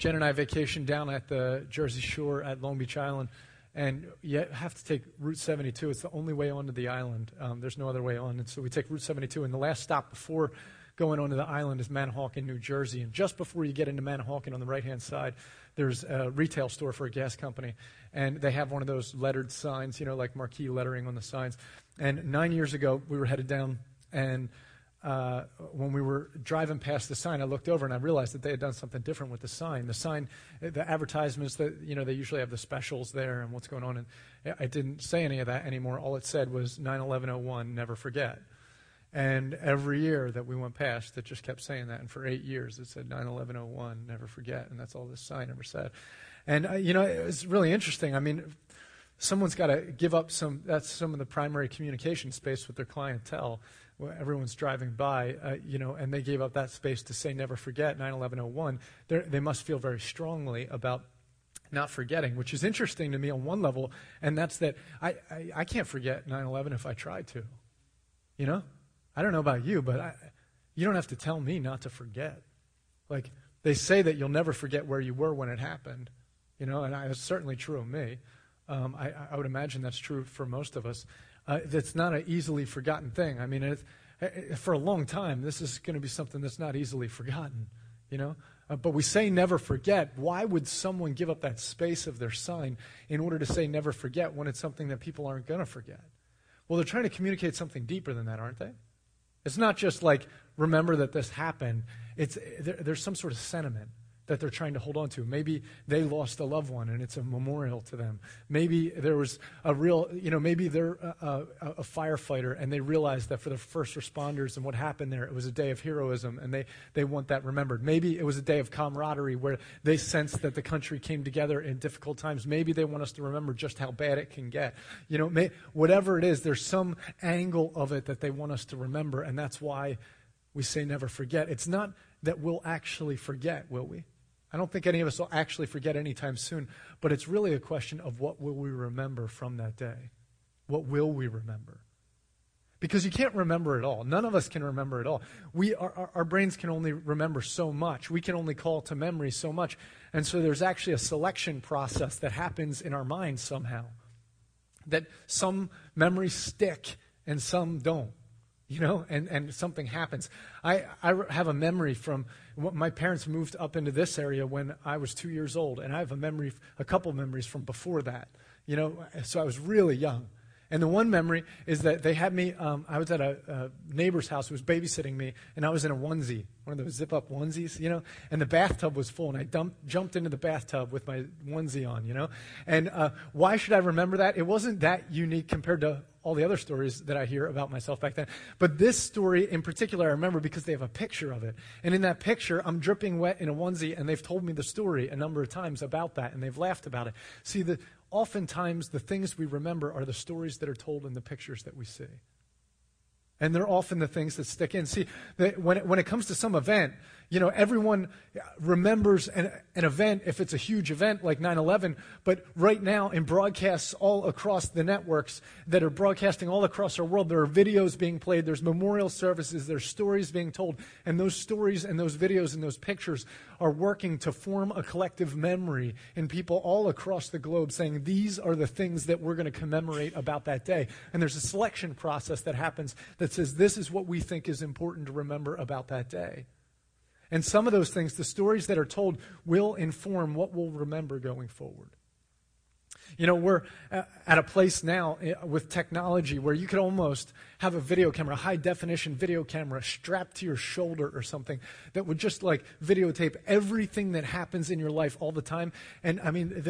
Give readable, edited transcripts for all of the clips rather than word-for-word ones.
Jen and I vacationed down at the Jersey Shore at Long Beach Island, and you have to take Route 72. It's the only way onto the island. There's no other way on, and so we take Route 72, and the last stop before going onto the island is Manahawkin, New Jersey, and just before you get into Manahawkin on the right-hand side, there's a retail store for a gas company, and they have one of those lettered signs, you know, like marquee lettering on the signs, and 9 years ago, we were headed down, and when we were driving past the sign, I looked over and I realized that they had done something different with the sign. The sign, the advertisements that, you know, they usually have the specials there and what's going on. And I didn't say any of that anymore. All it said was 9/11/01, never forget. And every year that we went past, it just kept saying that. And for 8 years, it said 9/11/01, never forget. And that's all this sign ever said. And, you know, it's really interesting. I mean, someone's got to give up some, that's some of the primary communication space with their clientele. Everyone's driving by, you know, and they gave up that space to say never forget 9/11/01. They must feel very strongly about not forgetting, which is interesting to me on one level, and that's that I can't forget 9/11 if I tried to. You know? I don't know about you, but you don't have to tell me not to forget. Like, they say that you'll never forget where you were when it happened, you know, and it's certainly true of me. I would imagine that's true for most of us. That's not an easily forgotten thing. I mean, for a long time, this is going to be something that's not easily forgotten, you know. But we say never forget. Why would someone give up that space of their sign in order to say never forget when it's something that people aren't going to forget? Well, they're trying to communicate something deeper than that, aren't they? It's not just like, remember that this happened. It's there's some sort of sentiment that they're trying to hold on to. Maybe they lost a loved one and it's a memorial to them. Maybe there was a real, you know, maybe they're a firefighter and they realized that for the first responders and what happened there, it was a day of heroism and they want that remembered. Maybe it was a day of camaraderie where they sensed that the country came together in difficult times. Maybe they want us to remember just how bad it can get. You know, whatever it is, there's some angle of it that they want us to remember, and that's why we say never forget. It's not that we'll actually forget, will we? I don't think any of us will actually forget anytime soon, but it's really a question of what will we remember from that day? What will we remember? Because you can't remember it all. None of us can remember it all. Our brains can only remember so much. We can only call to memory so much. And so there's actually a selection process that happens in our minds somehow, that some memories stick and some don't. You know, and something happens. I have a memory from when my parents moved up into this area when I was 2 years old, and I have a couple memories from before that, you know, so I was really young. And the one memory is that they had me, I was at a neighbor's house who was babysitting me, and I was in a onesie, one of those zip-up onesies, you know, and the bathtub was full, and I jumped into the bathtub with my onesie on, you know. And why should I remember that? It wasn't that unique compared to all the other stories that I hear about myself back then. But this story in particular I remember because they have a picture of it. And in that picture, I'm dripping wet in a onesie, and they've told me the story a number of times about that, and they've laughed about it. See, oftentimes the things we remember are the stories that are told in the pictures that we see. And they're often the things that stick in. See, when it comes to some event, you know, everyone remembers an event if it's a huge event like 9/11, but right now in broadcasts all across the networks that are broadcasting all across our world, there are videos being played, there's memorial services, there's stories being told, and those stories and those videos and those pictures are working to form a collective memory in people all across the globe saying, these are the things that we're going to commemorate about that day. And there's a selection process that happens that says, this is what we think is important to remember about that day. And some of those things, the stories that are told, will inform what we'll remember going forward. You know, we're at a place now with technology where you could almost have a video camera, a high-definition video camera strapped to your shoulder or something that would just, like, videotape everything that happens in your life all the time. And, I mean,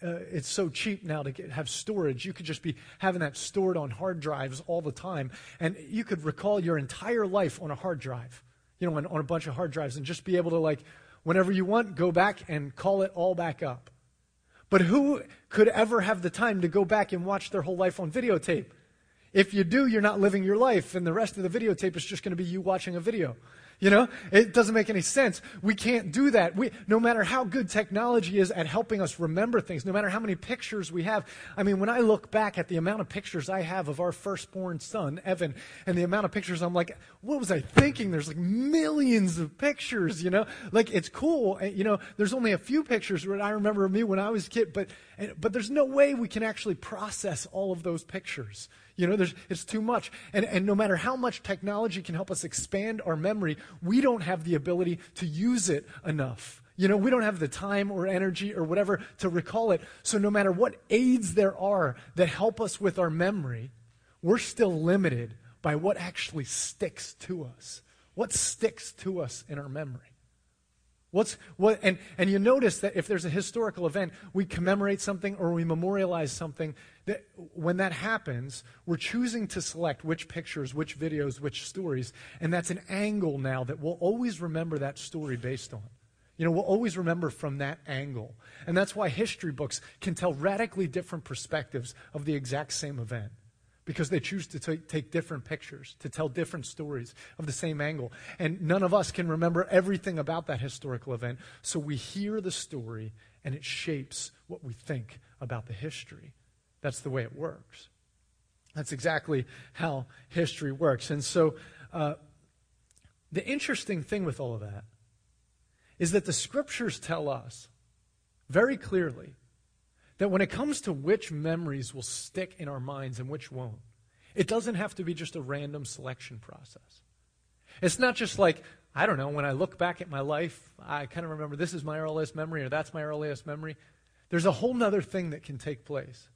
it's so cheap now to have storage. You could just be having that stored on hard drives all the time. And you could recall your entire life on a hard drive, you know, on a bunch of hard drives, and just be able to, like, whenever you want, go back and call it all back up. But who could ever have the time to go back and watch their whole life on videotape? If you do, you're not living your life, and the rest of the videotape is just going to be you watching a video. You know, it doesn't make any sense. We can't do that. No matter how good technology is at helping us remember things, no matter how many pictures we have. I mean, when I look back at the amount of pictures I have of our firstborn son, Evan, and the amount of pictures, I'm like, what was I thinking? There's like millions of pictures, you know? Like, it's cool. You know, there's only a few pictures that I remember of me when I was a kid, but there's no way we can actually process all of those pictures. You know, it's too much. And no matter how much technology can help us expand our memory, we don't have the ability to use it enough. You know, we don't have the time or energy or whatever to recall it. So no matter what aids there are that help us with our memory, we're still limited by what actually sticks to us. What sticks to us in our memory? And you notice that if there's a historical event, we commemorate something or we memorialize something, that when that happens, we're choosing to select which pictures, which videos, which stories, and that's an angle now that we'll always remember that story based on. You know, we'll always remember from that angle. And that's why history books can tell radically different perspectives of the exact same event, because they choose to take different pictures, to tell different stories of the same angle. And none of us can remember everything about that historical event, so we hear the story, and it shapes what we think about the history. That's the way it works. That's exactly how history works. And so the interesting thing with all of that is that the scriptures tell us very clearly that when it comes to which memories will stick in our minds and which won't, it doesn't have to be just a random selection process. It's not just like, I don't know, when I look back at my life, I kind of remember this is my earliest memory or that's my earliest memory. There's a whole other thing that can take place.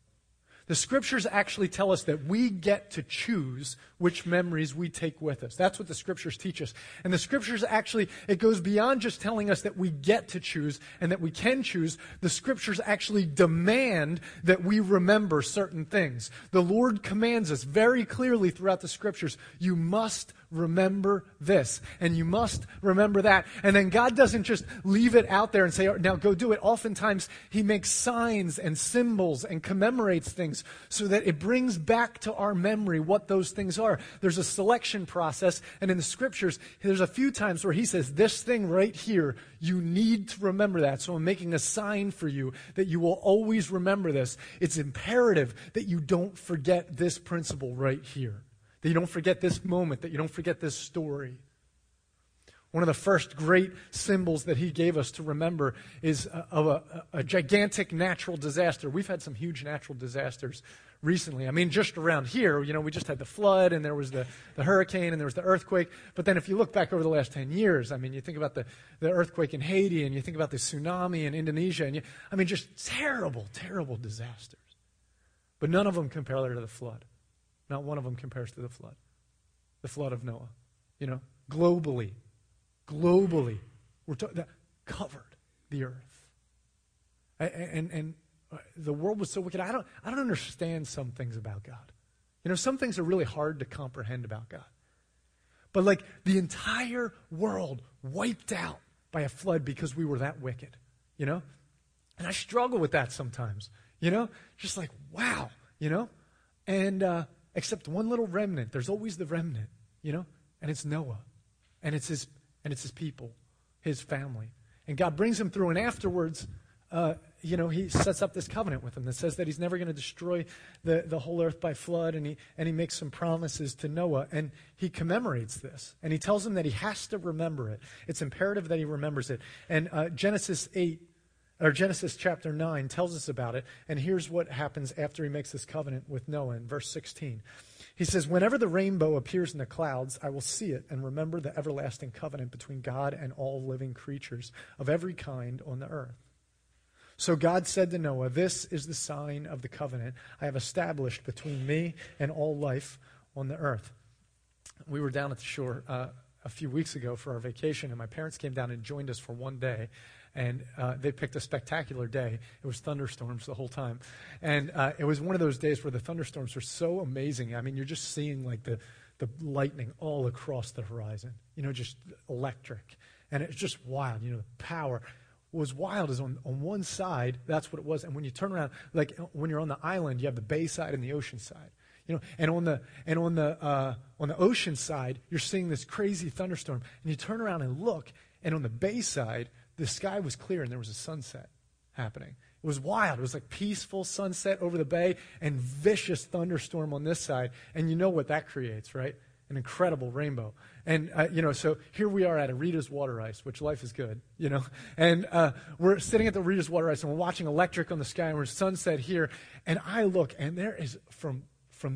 The scriptures actually tell us that we get to choose which memories we take with us. That's what the scriptures teach us. And the scriptures actually, it goes beyond just telling us that we get to choose and that we can choose. The scriptures actually demand that we remember certain things. The Lord commands us very clearly throughout the scriptures, you must remember this, and you must remember that. And then God doesn't just leave it out there and say, now go do it. Oftentimes, He makes signs and symbols and commemorates things so that it brings back to our memory what those things are. There's a selection process, and in the scriptures, there's a few times where He says, this thing right here, you need to remember that. So I'm making a sign for you that you will always remember this. It's imperative that you don't forget this principle right here, that you don't forget this moment, that you don't forget this story. One of the first great symbols that He gave us to remember is of a gigantic natural disaster. We've had some huge natural disasters recently. I mean, just around here, you know, we just had the flood, and there was the hurricane, and there was the earthquake. But then if you look back over the last 10 years, I mean, you think about the earthquake in Haiti, and you think about the tsunami in Indonesia, and I mean, just terrible, terrible disasters. But none of them compare to the flood. Not one of them compares to the flood of Noah. You know, globally, we're talking that covered the earth, and the world was so wicked. I don't understand some things about God. You know, some things are really hard to comprehend about God. But like the entire world wiped out by a flood because we were that wicked. You know, and I struggle with that sometimes. You know, just like wow. You know, and. Except one little remnant. There's always the remnant, you know? And it's Noah. And it's his people, his family. And God brings him through, and afterwards, you know, He sets up this covenant with him that says that He's never going to destroy the whole earth by flood, and he makes some promises to Noah, and He commemorates this. And He tells him that he has to remember it. It's imperative that he remembers it. And Genesis chapter 9 tells us about it, and here's what happens after He makes this covenant with Noah in verse 16. He says, whenever the rainbow appears in the clouds, I will see it and remember the everlasting covenant between God and all living creatures of every kind on the earth. So God said to Noah, this is the sign of the covenant I have established between me and all life on the earth. We were down at the shore a few weeks ago for our vacation, and my parents came down and joined us for one day. And they picked a spectacular day. It was thunderstorms the whole time. And it was one of those days where the thunderstorms were so amazing. I mean, you're just seeing like the lightning all across the horizon, you know, just electric. And it's just wild, you know, the power. What was wild is on one side, that's what it was. And when you turn around, like when you're on the island, you have the bay side and the ocean side. You know, and on the ocean side, you're seeing this crazy thunderstorm, and you turn around and look, and on the bay side, the sky was clear and there was a sunset happening. It was wild. It was like peaceful sunset over the bay and vicious thunderstorm on this side. And you know what that creates, right? An incredible rainbow. And, so here we are at Arita's Water Ice, which life is good, you know. And we're sitting at the Arita's Water Ice, and we're watching electric on the sky, and we're sunset here. And I look, and there is, from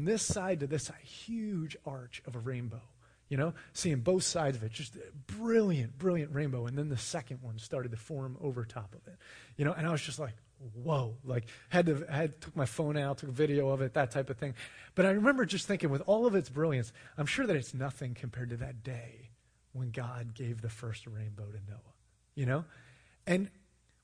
this side to this side, huge arch of a rainbow, you know, seeing both sides of it, just a brilliant, brilliant rainbow. And then the second one started to form over top of it, you know. And I was just like, whoa, like took my phone out, took a video of it, that type of thing. But I remember just thinking, with all of its brilliance, I'm sure that it's nothing compared to that day when God gave the first rainbow to Noah, you know? And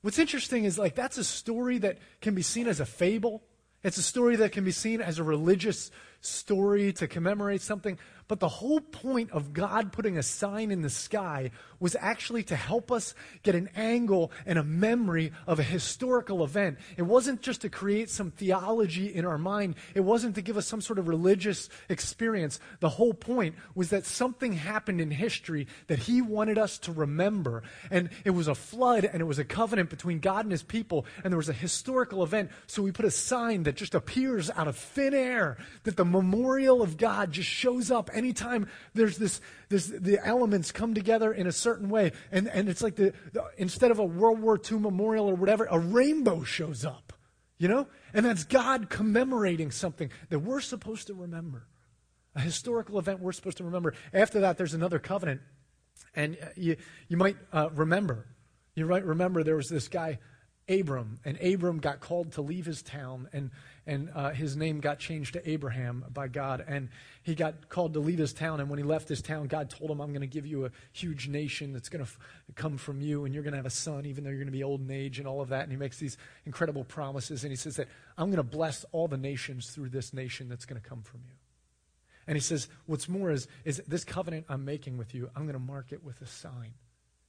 what's interesting is, like, that's a story that can be seen as a fable. It's a story that can be seen as a religious story to commemorate something. But the whole point of God putting a sign in the sky was actually to help us get an angle and a memory of a historical event. It wasn't just to create some theology in our mind. It wasn't to give us some sort of religious experience. The whole point was that something happened in history that he wanted us to remember. And it was a flood, and it was a covenant between God and his people, and there was a historical event. So we put a sign that just appears out of thin air, that the memorial of God just shows up anytime there's this, the elements come together in a certain way, and it's like the instead of a World War II memorial or whatever, a rainbow shows up, you know? And that's God commemorating something that we're supposed to remember, a historical event we're supposed to remember. After that, there's another covenant, and you might remember. You might remember there was this guy, Abram, and Abram got called to leave his town, and his name got changed to Abraham by God, and he got called to leave his town, and when he left his town, God told him, I'm going to give you a huge nation that's going to come from you, and you're going to have a son, even though you're going to be old in age and all of that, and he makes these incredible promises, and he says that I'm going to bless all the nations through this nation that's going to come from you. And he says, what's more is this covenant I'm making with you, I'm going to mark it with a sign.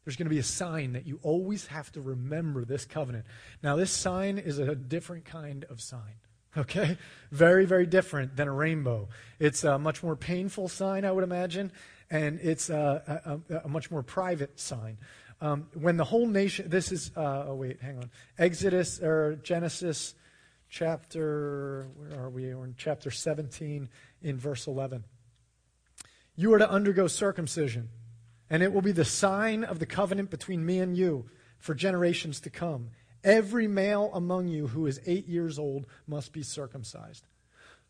There's going to be a sign that you always have to remember this covenant. Now, this sign is a different kind of sign, okay? Very, very different than a rainbow. It's a much more painful sign, I would imagine, and it's a much more private sign. When the whole nation, this is, Exodus or Genesis chapter, where are we? We're in chapter 17 in verse 11. You are to undergo circumcision, and it will be the sign of the covenant between me and you for generations to come. Every male among you who is 8 years old must be circumcised.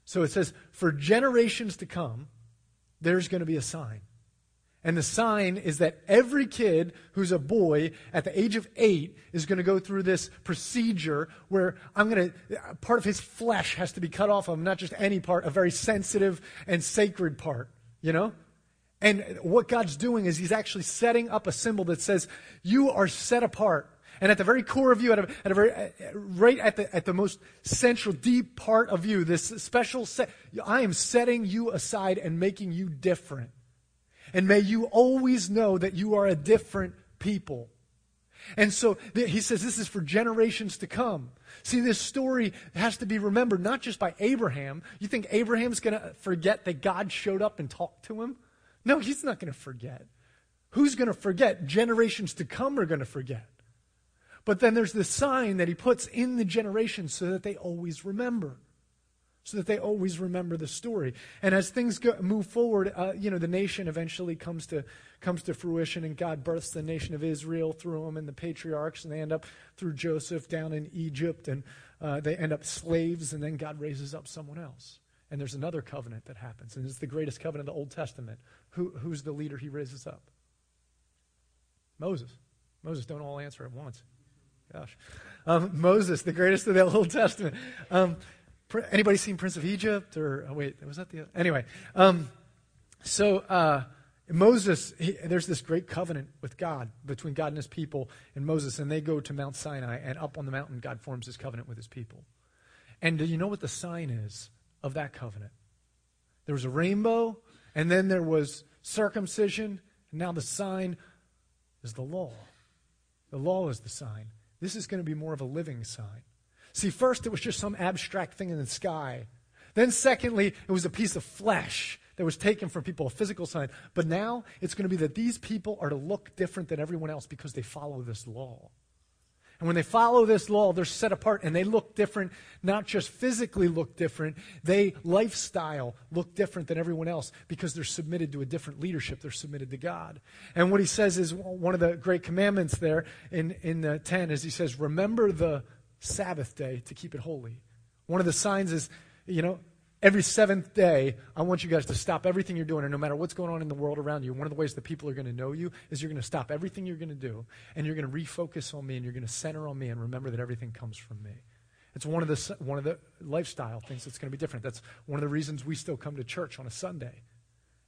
So it says, for generations to come, there's going to be a sign. And the sign is that every kid who's a boy at the age of 8 is going to go through this procedure where part of his flesh has to be cut off of him, not just any part, a very sensitive and sacred part, you know? And what God's doing is he's actually setting up a symbol that says, you are set apart. And at the very core of you, at the most central, deep part of you, this special set, I am setting you aside and making you different. And may you always know that you are a different people. And so he says this is for generations to come. See, this story has to be remembered not just by Abraham. You think Abraham's going to forget that God showed up and talked to him? No, he's not going to forget. Who's going to forget? Generations to come are going to forget. But then there's this sign that he puts in the generations so that they always remember. So that they always remember the story. And as things move forward, the nation eventually comes to fruition, and God births the nation of Israel through him and the patriarchs, and they end up through Joseph down in Egypt, and they end up slaves, and then God raises up someone else. And there's another covenant that happens, and it's the greatest covenant of the Old Testament. Who's the leader he raises up? Moses. Moses, don't all answer at once. Gosh. Moses, the greatest of the Old Testament. Anybody seen Prince of Egypt? Anyway. Moses, there's this great covenant with God, between God and his people and Moses, and they go to Mount Sinai, and up on the mountain, God forms his covenant with his people. And do you know what the sign is of that covenant? There was a rainbow, and then there was circumcision, and now the sign is the law. The law is the sign. This is going to be more of a living sign. See, first it was just some abstract thing in the sky Then secondly, it was a piece of flesh that was taken from people, a physical sign. But now it's going to be that these people are to look different than everyone else because they follow this law. And when they follow this law, they're set apart and they look different, not just physically look different, they lifestyle look different than everyone else because they're submitted to a different leadership. They're submitted to God. And what he says is one of the great commandments there in 10 is he says, remember the Sabbath day to keep it holy. One of the signs is, you know, every seventh day, I want you guys to stop everything you're doing, and no matter what's going on in the world around you, one of the ways that people are going to know you is you're going to stop everything you're going to do, and you're going to refocus on me, and you're going to center on me, and remember that everything comes from me. It's one of the lifestyle things that's going to be different. That's one of the reasons we still come to church on a Sunday,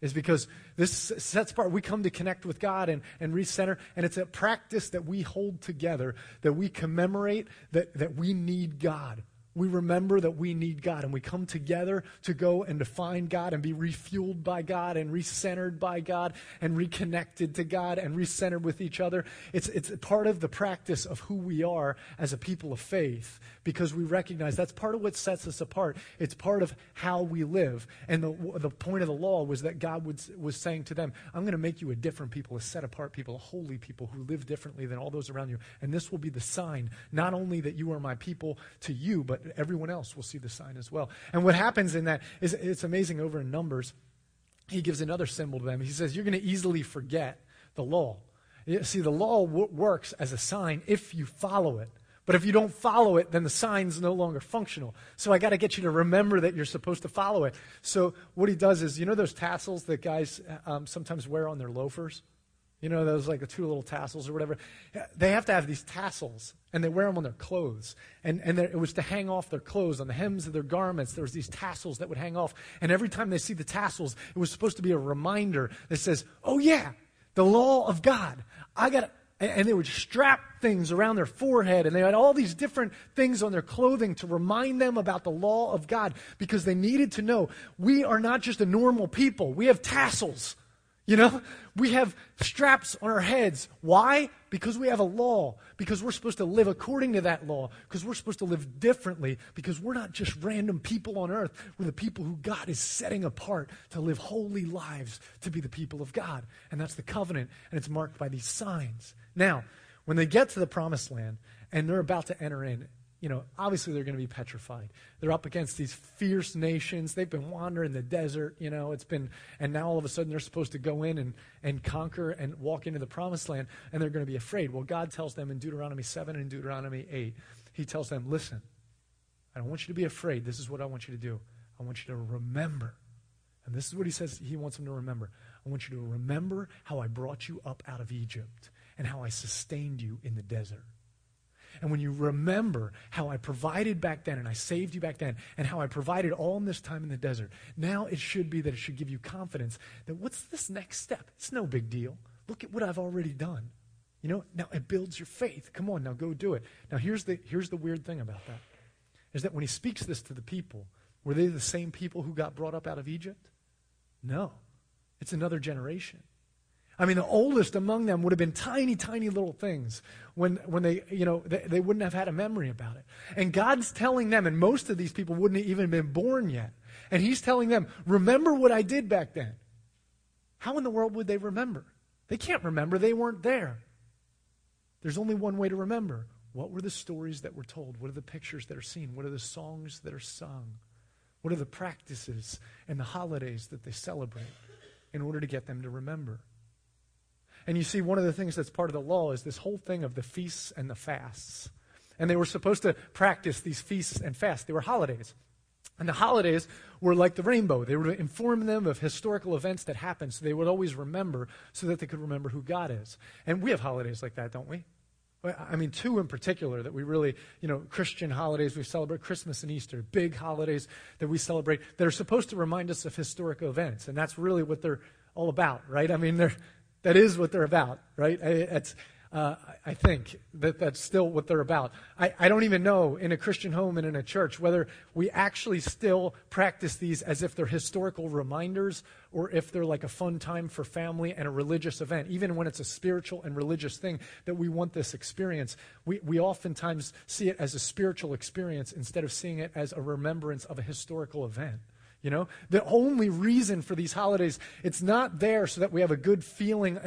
is because this sets apart. We come to connect with God and recenter, and it's a practice that we hold together, that we commemorate, that we need God. We remember that we need God, and we come together to go and to find God and be refueled by God and recentered by God and reconnected to God and recentered with each other. It's part of the practice of who we are as a people of faith because we recognize that's part of what sets us apart. It's part of how we live. And the point of the law was that God was saying to them, I'm going to make you a different people, a set-apart people, a holy people who live differently than all those around you. And this will be the sign, not only that you are my people to you, but everyone else will see the sign as well. And what happens in that is it's amazing. Over in Numbers, he gives another symbol to them. He says, you're going to easily forget the law. See, the law works as a sign if you follow it. But if you don't follow it, then the sign's no longer functional. So I got to get you to remember that you're supposed to follow it. So what he does is, you know those tassels that guys sometimes wear on their loafers? You know, those like the two little tassels or whatever. They have to have these tassels, and they wear them on their clothes. And it was to hang off their clothes, on the hems of their garments. There was these tassels that would hang off. And every time they see the tassels, it was supposed to be a reminder that says, oh, yeah, the law of God. I got to. And they would strap things around their forehead, and they had all these different things on their clothing to remind them about the law of God because they needed to know we are not just a normal people. We have tassels. You know, we have straps on our heads. Why? Because we have a law, because we're supposed to live according to that law, because we're supposed to live differently, because we're not just random people on earth. We're the people who God is setting apart to live holy lives, to be the people of God. And that's the covenant, and it's marked by these signs. Now, when they get to the promised land and they're about to enter in, you know, obviously they're going to be petrified. They're up against these fierce nations. They've been wandering the desert, you know, and now all of a sudden they're supposed to go in and conquer and walk into the promised land, and they're going to be afraid. Well, God tells them in Deuteronomy 7 and Deuteronomy 8, he tells them, listen, I don't want you to be afraid. This is what I want you to do. I want you to remember. And this is what he says he wants them to remember. I want you to remember how I brought you up out of Egypt and how I sustained you in the desert. And when you remember how I provided back then and I saved you back then and how I provided all in this time in the desert, now it should be that it should give you confidence that what's this next step? It's no big deal. Look at what I've already done. You know, now it builds your faith. Come on, now go do it. Now here's the weird thing about that is that when he speaks this to the people, were they the same people who got brought up out of Egypt? No, it's another generation. I mean, the oldest among them would have been tiny, tiny little things when they, you know, they wouldn't have had a memory about it. And God's telling them, and most of these people wouldn't have even been born yet. And he's telling them, remember what I did back then. How in the world would they remember? They can't remember. They weren't there. There's only one way to remember. What were the stories that were told? What are the pictures that are seen? What are the songs that are sung? What are the practices and the holidays that they celebrate in order to get them to remember? And you see, one of the things that's part of the law is this whole thing of the feasts and the fasts. And they were supposed to practice these feasts and fasts. They were holidays. And the holidays were like the rainbow. They were to inform them of historical events that happened so they would always remember so that they could remember who God is. And we have holidays like that, don't we? I mean, two in particular that we really, you know, Christian holidays, we celebrate Christmas and Easter, big holidays that we celebrate that are supposed to remind us of historical events. And that's really what they're all about, right? I mean, that is what they're about, right? It's, I think that that's still what they're about. I don't even know in a Christian home and in a church whether we actually still practice these as if they're historical reminders or if they're like a fun time for family and a religious event. Even when it's a spiritual and religious thing that we want this experience, we oftentimes see it as a spiritual experience instead of seeing it as a remembrance of a historical event. You know, the only reason for these holidays, it's not there so that we have a good feeling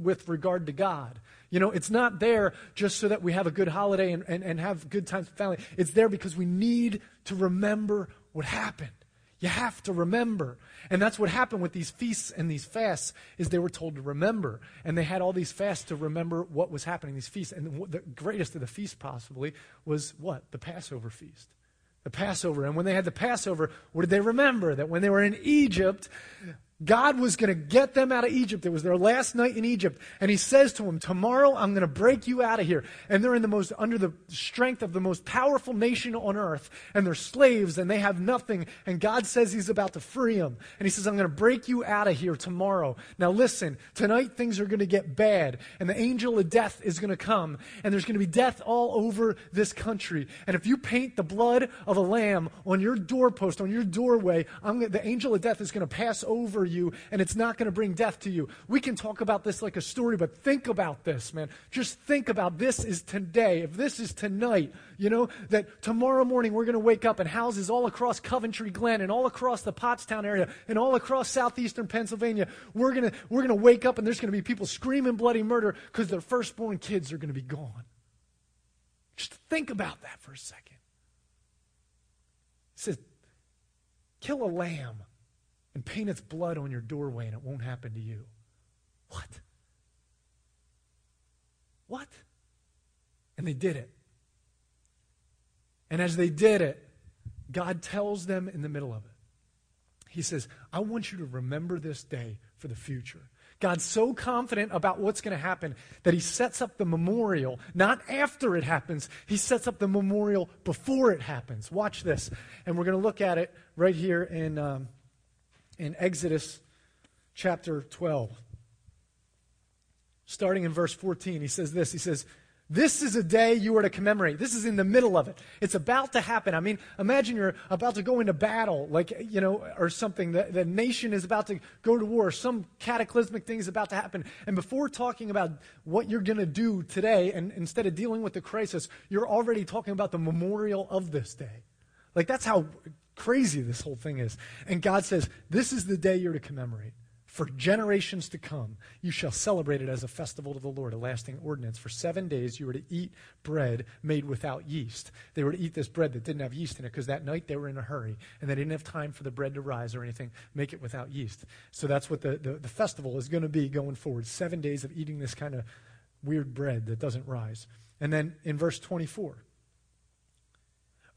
with regard to God. You know, it's not there just so that we have a good holiday and have good times with family. It's there because we need to remember what happened. You have to remember. And that's what happened with these feasts and these fasts, is they were told to remember. And they had all these fasts to remember what was happening, these feasts. And the greatest of the feasts possibly was what? The Passover feast. The Passover. And when they had the Passover, what did they remember? That when they were in Egypt, God was going to get them out of Egypt. It was their last night in Egypt. And he says to them, tomorrow I'm going to break you out of here. And they're in the most, under the strength of the most powerful nation on earth. And they're slaves and they have nothing. And God says he's about to free them. And he says, I'm going to break you out of here tomorrow. Now listen, tonight things are going to get bad. And the angel of death is going to come. And there's going to be death all over this country. And if you paint the blood of a lamb on your doorpost, on your doorway, the angel of death is going to pass over you, and it's not going to bring death to you. We can talk about this like a story, but think about this, man. Just think about this is today. If this is tonight, you know, that tomorrow morning we're going to wake up and houses all across Coventry Glen and all across the Pottstown area and all across southeastern Pennsylvania, we're going to wake up and there's going to be people screaming bloody murder because their firstborn kids are going to be gone. Just think about that for a second. It says, kill a lamb and paint its blood on your doorway and it won't happen to you. What? What? And they did it. And as they did it, God tells them in the middle of it. He says, I want you to remember this day for the future. God's so confident about what's going to happen that he sets up the memorial, not after it happens. He sets up the memorial before it happens. Watch this. And we're going to look at it right here in Exodus chapter 12, starting in verse 14, he says, this is a day you are to commemorate. This is in the middle of it. It's about to happen. I mean, imagine you're about to go into battle, like, you know, or something. The nation is about to go to war. Some cataclysmic thing is about to happen. And before talking about what you're going to do today, and instead of dealing with the crisis, you're already talking about the memorial of this day. Like, that's how crazy this whole thing is. And God says, this is the day you're to commemorate. For generations to come, you shall celebrate it as a festival to the Lord, a lasting ordinance. For 7 days you were to eat bread made without yeast. They were to eat this bread that didn't have yeast in it because that night they were in a hurry and they didn't have time for the bread to rise or anything. Make it without yeast. So that's what the festival is going to be going forward. 7 days of eating this kind of weird bread that doesn't rise. And then in verse 24,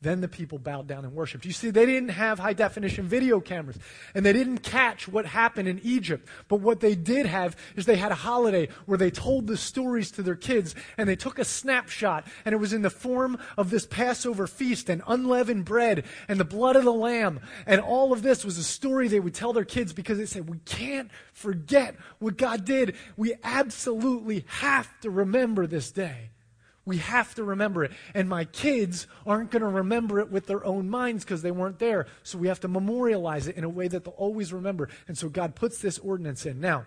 Then the people bowed down and worshiped. You see, they didn't have high-definition video cameras, and they didn't catch what happened in Egypt. But what they did have is they had a holiday where they told the stories to their kids, and they took a snapshot, and it was in the form of this Passover feast and unleavened bread and the blood of the lamb. And all of this was a story they would tell their kids because they said, we can't forget what God did. We absolutely have to remember this day. We have to remember it. And my kids aren't going to remember it with their own minds because they weren't there. So we have to memorialize it in a way that they'll always remember. And so God puts this ordinance in. Now,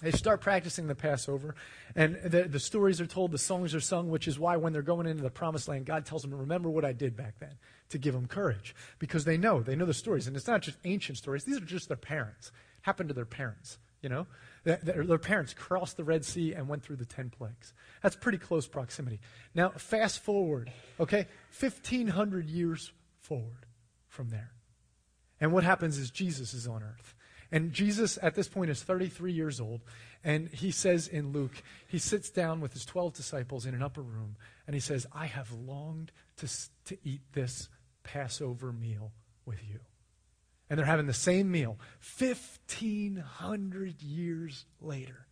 they start practicing the Passover, and the stories are told, the songs are sung, which is why when they're going into the promised land, God tells them to remember what I did back then, to give them courage. Because they know the stories. And it's not just ancient stories. These are just their parents. Happened to their parents, you know. Their parents crossed the Red Sea and went through the 10 plagues. That's pretty close proximity. Now, fast forward, okay, 1,500 years forward from there. And what happens is Jesus is on earth. And Jesus at this point is 33 years old. And he says in Luke, he sits down with his 12 disciples in an upper room. And he says, I have longed to eat this Passover meal with you. And they're having the same meal 1,500 years later.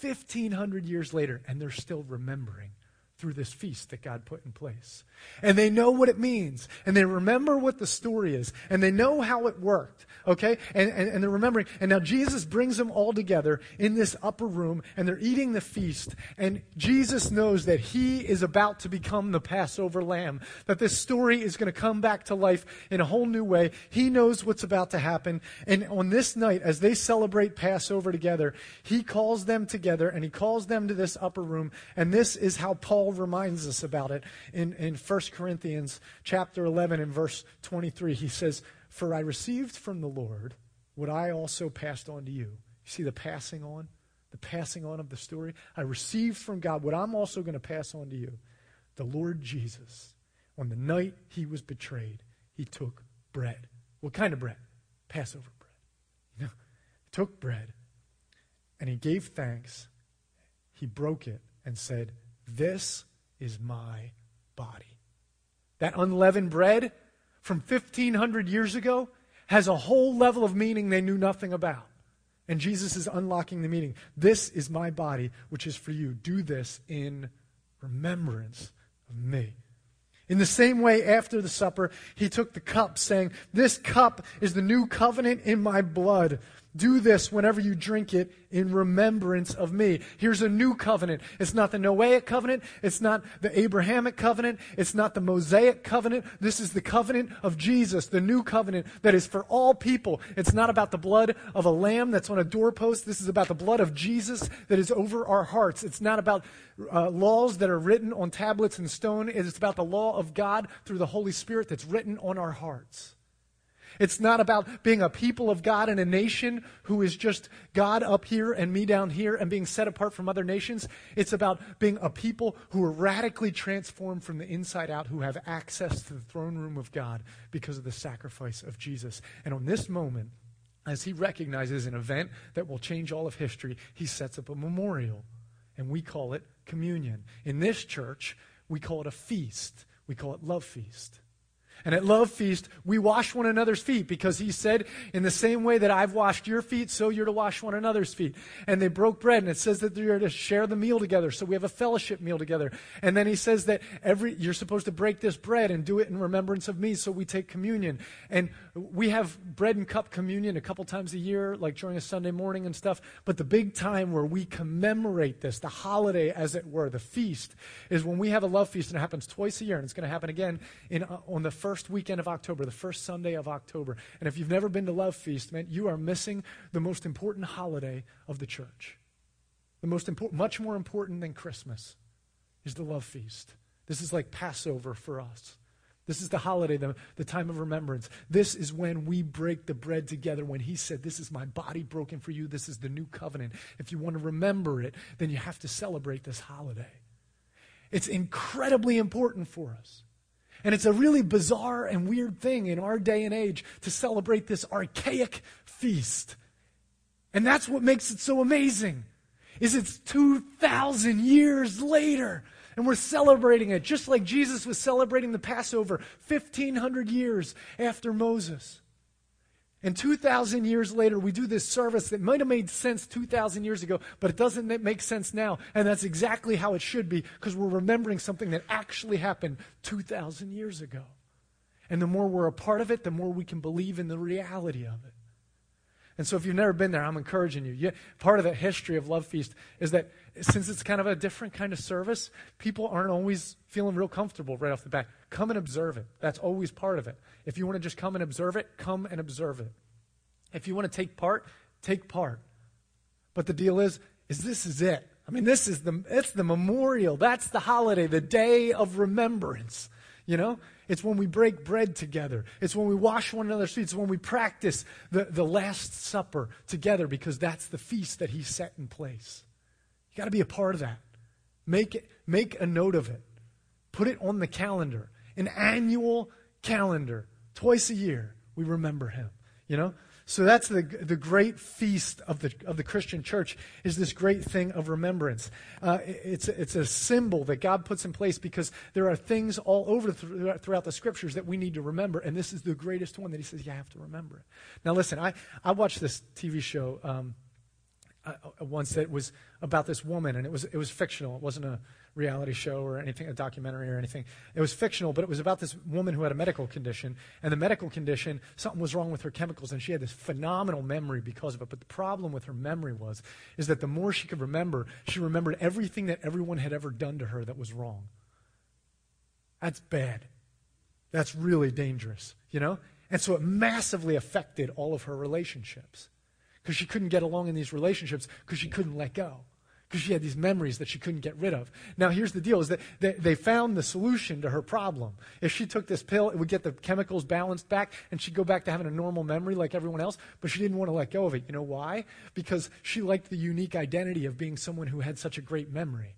1,500 years later, and they're still remembering through this feast that God put in place. And they know what it means, and they remember what the story is, and they know how it worked, okay? And they're remembering. And now Jesus brings them all together in this upper room, and they're eating the feast, and Jesus knows that he is about to become the Passover lamb, that this story is going to come back to life in a whole new way. He knows what's about to happen, and on this night, as they celebrate Passover together, he calls them together, and he calls them to this upper room, and this is how Paul reminds us about it in 1 Corinthians chapter 11 and verse 23. He says, for I received from the Lord what I also passed on to you. You see the passing on of the story? I received from God what I'm also going to pass on to you. The Lord Jesus, on the night he was betrayed, he took bread. What kind of bread? Passover bread. You know, he took bread and he gave thanks. He broke it and said, this is my body. That unleavened bread from 1,500 years ago has a whole level of meaning they knew nothing about. And Jesus is unlocking the meaning. This is my body, which is for you. Do this in remembrance of me. In the same way, after the supper, he took the cup, saying, this cup is the new covenant in my blood. Do this whenever you drink it in remembrance of me. Here's a new covenant. It's not the Noahic covenant. It's not the Abrahamic covenant. It's not the Mosaic covenant. This is the covenant of Jesus, the new covenant that is for all people. It's not about the blood of a lamb that's on a doorpost. This is about the blood of Jesus that is over our hearts. It's not about laws that are written on tablets and stone. It's about the law of God through the Holy Spirit that's written on our hearts. It's not about being a people of God and a nation who is just God up here and me down here and being set apart from other nations. It's about being a people who are radically transformed from the inside out, who have access to the throne room of God because of the sacrifice of Jesus. And on this moment, as he recognizes an event that will change all of history, he sets up a memorial, and we call it communion. In this church, we call it a feast. We call it Love Feast. And at Love Feast, we wash one another's feet because he said, in the same way that I've washed your feet, so you're to wash one another's feet. And they broke bread, and it says that you're to share the meal together. So we have a fellowship meal together. And then he says that you're supposed to break this bread and do it in remembrance of me, so we take communion. And we have bread and cup communion a couple times a year, like during a Sunday morning and stuff. But the big time where we commemorate this, the holiday as it were, the feast, is when we have a Love Feast, and it happens twice a year, and it's going to happen again on the first weekend of October, the first Sunday of October. And if you've never been to Love Feast, man, you are missing the most important holiday of the church. The most important, much more important than Christmas, is the Love Feast. This is like Passover for us. This is the holiday, the time of remembrance. This is when we break the bread together, when he said, this is my body broken for you. This is the new covenant. If you want to remember it, then you have to celebrate this holiday. It's incredibly important for us. And it's a really bizarre and weird thing in our day and age to celebrate this archaic feast. And that's what makes it so amazing, is it's 2,000 years later, and we're celebrating it just like Jesus was celebrating the Passover 1,500 years after Moses. And 2,000 years later, we do this service that might have made sense 2,000 years ago, but it doesn't make sense now. And that's exactly how it should be, because we're remembering something that actually happened 2,000 years ago. And the more we're a part of it, the more we can believe in the reality of it. And so if you've never been there, I'm encouraging you. Part of the history of Love Feast is that since it's kind of a different kind of service, people aren't always feeling real comfortable right off the bat. Come and observe it. That's always part of it. If you want to just come and observe it, come and observe it. If you want to take part, take part. But the deal is this is it. I mean, it's the memorial. That's the holiday, the day of remembrance, you know? It's when we break bread together. It's when we wash one another's feet. It's when we practice the Last Supper together, because that's the feast that he set in place. You got to be a part of that. Make a note of it. Put it on the calendar, an annual calendar. Twice a year, we remember him, you know? So that's the great feast of the Christian church, is this great thing of remembrance. It's a symbol that God puts in place, because there are things all over throughout the scriptures that we need to remember, and this is the greatest one that he says, you have to remember it. Now listen, I watched this TV show once that was about this woman, and it was fictional. It wasn't a reality show or anything, a documentary or anything. It was fictional, but it was about this woman who had a medical condition, and the medical condition, something was wrong with her chemicals, and she had this phenomenal memory because of it. But the problem with her memory is that the more she could remember, she remembered everything that everyone had ever done to her that was wrong. That's bad. That's really dangerous, you know? And so it massively affected all of her relationships, because she couldn't get along in these relationships because she couldn't let go, because she had these memories that she couldn't get rid of. Now, here's the deal, is that they found the solution to her problem. If she took this pill, it would get the chemicals balanced back, and she'd go back to having a normal memory like everyone else, but she didn't want to let go of it. You know why? Because she liked the unique identity of being someone who had such a great memory.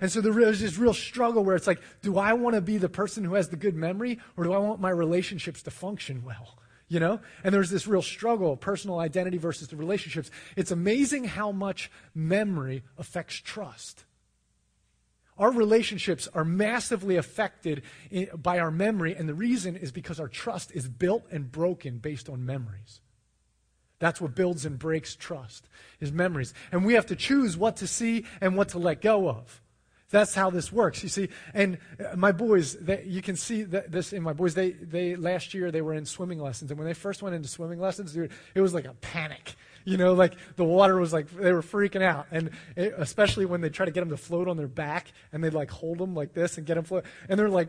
And so there's this real struggle where it's like, do I want to be the person who has the good memory, or do I want my relationships to function well? You know? And there's this real struggle, personal identity versus the relationships. It's amazing how much memory affects trust. Our relationships are massively affected by our memory, and the reason is because our trust is built and broken based on memories. That's what builds and breaks trust, is memories. And we have to choose what to see and what to let go of. That's how this works, you see. And my boys, you can see this in my boys. They last year, they were in swimming lessons. And when they first went into swimming lessons, dude, it was like a panic. You know, like the water was like, they were freaking out. And especially when they try to get them to float on their back, and they'd like hold them like this and get them float. And they're like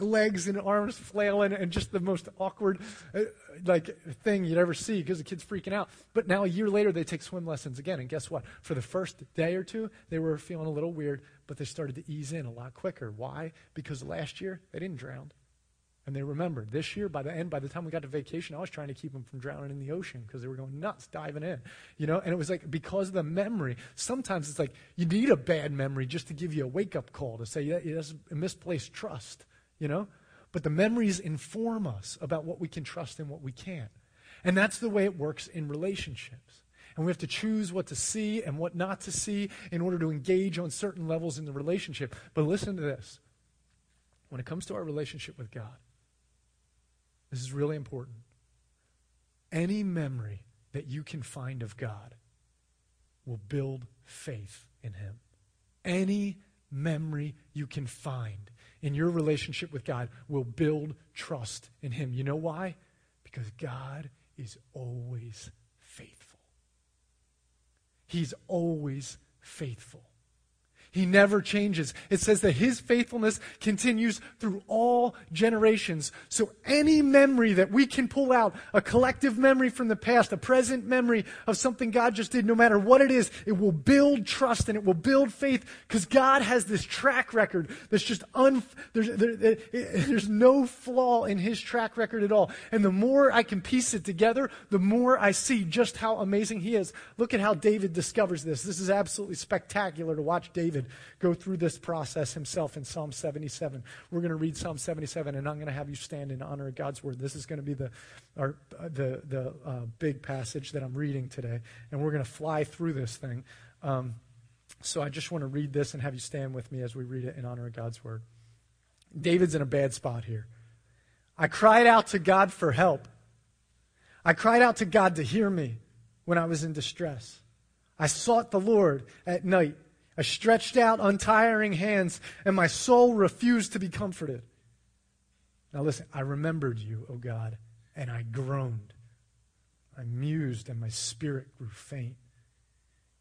legs and arms flailing, and just the most awkward like thing you'd ever see, because the kid's freaking out. But now a year later, they take swim lessons again. And guess what? For the first day or two, they were feeling a little weird, but they started to ease in a lot quicker. Why? Because last year, they didn't drown. And they remembered. This year, by the time we got to vacation, I was trying to keep them from drowning in the ocean, because they were going nuts diving in, you know? And it was like, because of the memory, sometimes it's like you need a bad memory just to give you a wake-up call to say, yeah, that's a misplaced trust, you know? But the memories inform us about what we can trust and what we can't. And that's the way it works in relationships. And we have to choose what to see and what not to see in order to engage on certain levels in the relationship. But listen to this. When it comes to our relationship with God, this is really important. Any memory that you can find of God will build faith in him. Any memory you can find in your relationship with God will build trust in him. You know why? Because God is always faithful. He's always faithful. He never changes. It says that his faithfulness continues through all generations. So any memory that we can pull out, a collective memory from the past, a present memory of something God just did, no matter what it is, it will build trust and it will build faith, because God has this track record that's just there's no flaw in his track record at all. And the more I can piece it together, the more I see just how amazing he is. Look at how David discovers this. This is absolutely spectacular to watch David go through this process himself in Psalm 77. We're going to read Psalm 77, and I'm going to have you stand in honor of God's word. This is going to be the big passage that I'm reading today, and we're going to fly through this thing. So I just want to read this and have you stand with me as we read it in honor of God's word. David's in a bad spot here. I cried out to God for help. I cried out to God to hear me when I was in distress. I sought the Lord at night. I stretched out untiring hands, and my soul refused to be comforted. Now listen, I remembered you, O God, and I groaned. I mused, and my spirit grew faint.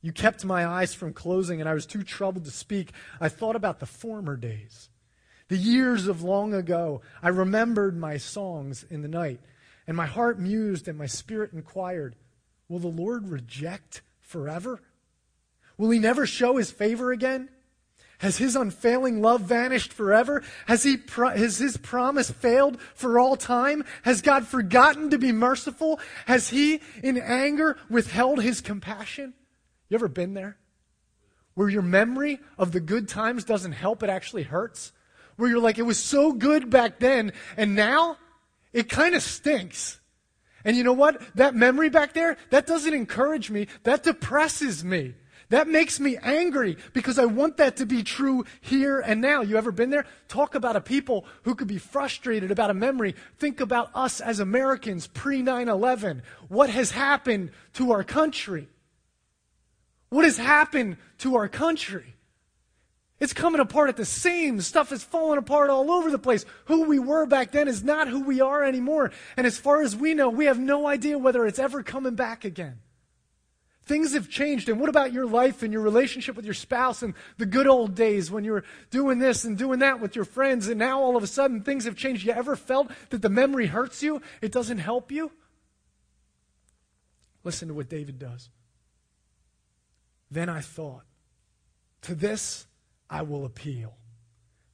You kept my eyes from closing, and I was too troubled to speak. I thought about the former days, the years of long ago. I remembered my songs in the night, and my heart mused, and my spirit inquired, will the Lord reject forever? Will he never show his favor again? Has his unfailing love vanished forever? Has his promise failed for all time? Has God forgotten to be merciful? Has he, in anger, withheld his compassion? You ever been there? Where your memory of the good times doesn't help, it actually hurts? Where you're like, it was so good back then, and now it kind of stinks. And you know what? That memory back there, that doesn't encourage me. That depresses me. That makes me angry because I want that to be true here and now. You ever been there? Talk about a people who could be frustrated about a memory. Think about us as Americans pre-9/11. What has happened to our country? What has happened to our country? It's coming apart at the seams. Stuff is falling apart all over the place. Who we were back then is not who we are anymore. And as far as we know, we have no idea whether it's ever coming back again. Things have changed. And what about your life and your relationship with your spouse and the good old days when you were doing this and doing that with your friends, and now all of a sudden things have changed? You ever felt that the memory hurts you? It doesn't help you? Listen to what David does. Then I thought, to this I will appeal.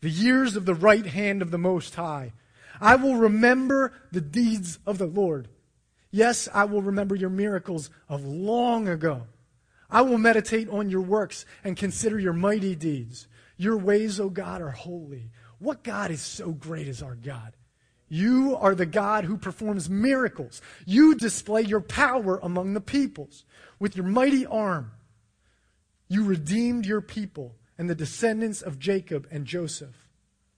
The years of the right hand of the Most High. I will remember the deeds of the Lord. Yes, I will remember your miracles of long ago. I will meditate on your works and consider your mighty deeds. Your ways, O God, are holy. What God is so great as our God? You are the God who performs miracles. You display your power among the peoples. With your mighty arm, you redeemed your people and the descendants of Jacob and Joseph.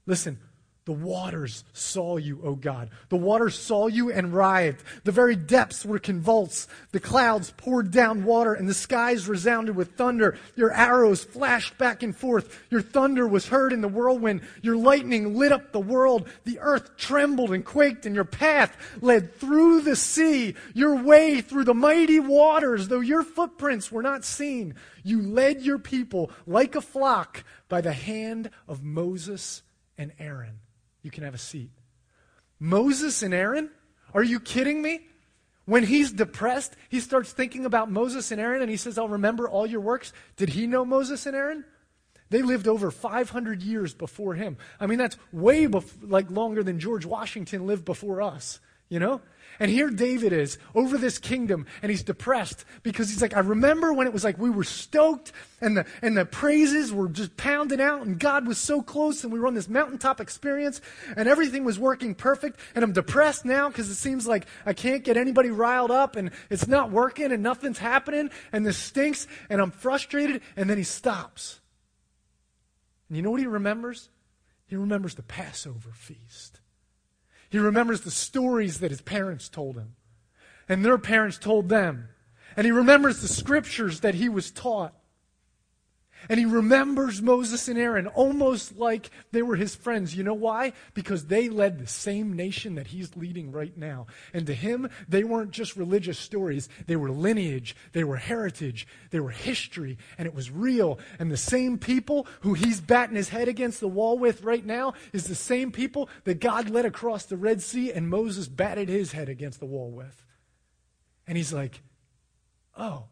Listen, the waters saw you, O God. The waters saw you and writhed. The very depths were convulsed. The clouds poured down water, and the skies resounded with thunder. Your arrows flashed back and forth. Your thunder was heard in the whirlwind. Your lightning lit up the world. The earth trembled and quaked, and your path led through the sea, your way through the mighty waters, though your footprints were not seen. You led your people like a flock by the hand of Moses and Aaron. You can have a seat. Moses and Aaron? Are you kidding me? When he's depressed, he starts thinking about Moses and Aaron, and he says, I'll remember all your works. Did he know Moses and Aaron? They lived over 500 years before him. I mean, that's way longer than George Washington lived before us, you know? And here David is over this kingdom, and he's depressed because he's like, I remember when it was like we were stoked and the praises were just pounding out, and God was so close, and we were on this mountaintop experience, and everything was working perfect, and I'm depressed now because it seems like I can't get anybody riled up, and it's not working, and nothing's happening, and this stinks, and I'm frustrated. And then he stops. And you know what he remembers? He remembers the Passover feast. He remembers the stories that his parents told him, and their parents told them. And he remembers the scriptures that he was taught. And he remembers Moses and Aaron almost like they were his friends. You know why? Because they led the same nation that he's leading right now. And to him, they weren't just religious stories. They were lineage. They were heritage. They were history. And it was real. And the same people who he's batting his head against the wall with right now is the same people that God led across the Red Sea and Moses batted his head against the wall with. And he's like, oh,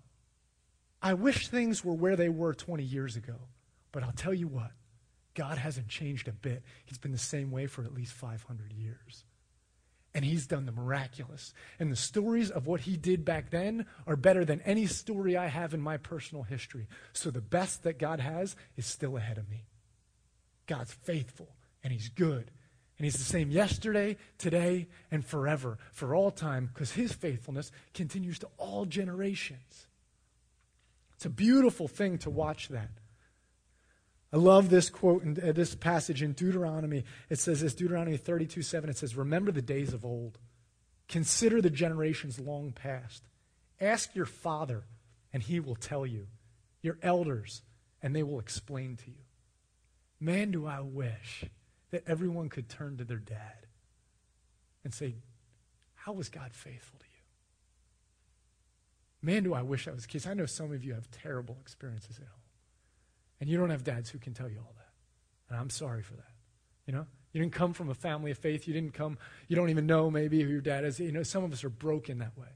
I wish things were where they were 20 years ago, but I'll tell you what, God hasn't changed a bit. He's been the same way for at least 500 years. And he's done the miraculous. And the stories of what he did back then are better than any story I have in my personal history. So the best that God has is still ahead of me. God's faithful, and he's good. And he's the same yesterday, today, and forever, for all time, because his faithfulness continues to all generations. It's a beautiful thing to watch that. I love this quote, and this passage in Deuteronomy. It says this, Deuteronomy 32:7, it says, remember the days of old. Consider the generations long past. Ask your father, and he will tell you. Your elders, and they will explain to you. Man, do I wish that everyone could turn to their dad and say, how was God faithful to you? Man, do I wish I was kids. I know some of you have terrible experiences at home. And you don't have dads who can tell you all that. And I'm sorry for that. You know, you didn't come from a family of faith. You don't even know maybe who your dad is. You know, some of us are broken that way.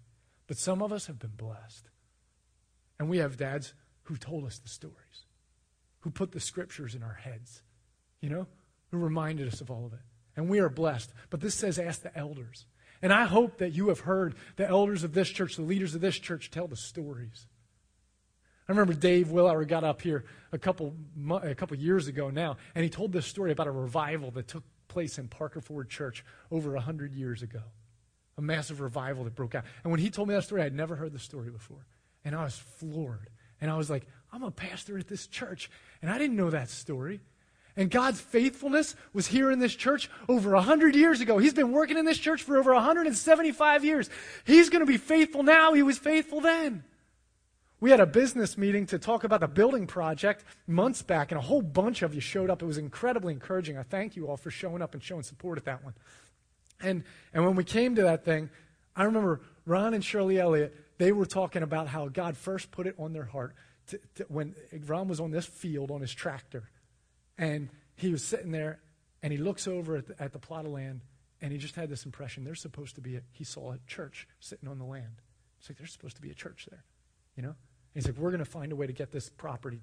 But some of us have been blessed. And we have dads who told us the stories, who put the scriptures in our heads, you know, who reminded us of all of it. And we are blessed. But this says, ask the elders. And I hope that you have heard the elders of this church, the leaders of this church tell the stories. I remember Dave Willauer got up here a couple years ago now, and he told this story about a revival that took place in Parker Ford Church over 100 years ago. a massive revival that broke out. And when he told me that story, I'd never heard the story before. And I was floored. And I was like, I'm a pastor at this church. And I didn't know that story. And God's faithfulness was here in this church over 100 years ago. He's been working in this church for over 175 years. He's going to be faithful now. He was faithful then. We had a business meeting to talk about the building project months back, and a whole bunch of you showed up. It was incredibly encouraging. I thank you all for showing up and showing support at that one. And when we came to that thing, I remember Ron and Shirley Elliott, they were talking about how God first put it on their heart when Ron was on this field on his tractor. And he was sitting there, and he looks over at the plot of land, and he just had this impression. There's supposed to be he saw a church sitting on the land. It's like, there's supposed to be a church there, you know? And he's like, we're going to find a way to get this property